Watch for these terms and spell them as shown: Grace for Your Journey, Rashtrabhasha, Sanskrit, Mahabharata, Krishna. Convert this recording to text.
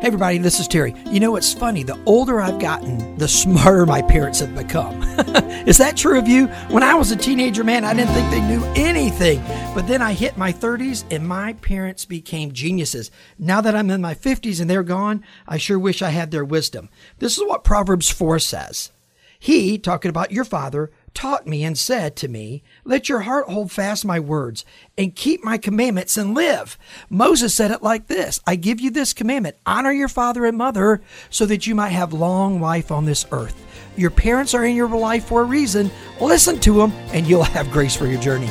Hey everybody, this is Terry. You know, it's funny, the older I've gotten, the smarter my parents have become. Is that true of you? When I was a teenager, man, I didn't think they knew anything. But then I hit my 30s and my parents became geniuses. Now that I'm in my 50s and they're gone, I sure wish I had their wisdom. This is what Proverbs 4 says. He, talking about your father, taught me and said to me, let your heart hold fast my words and keep my commandments and live. Moses said it like this, I give you this commandment, honor your father and mother so that you might have long life on this earth. Your parents are in your life for a reason. Listen to them and you'll have grace for your journey.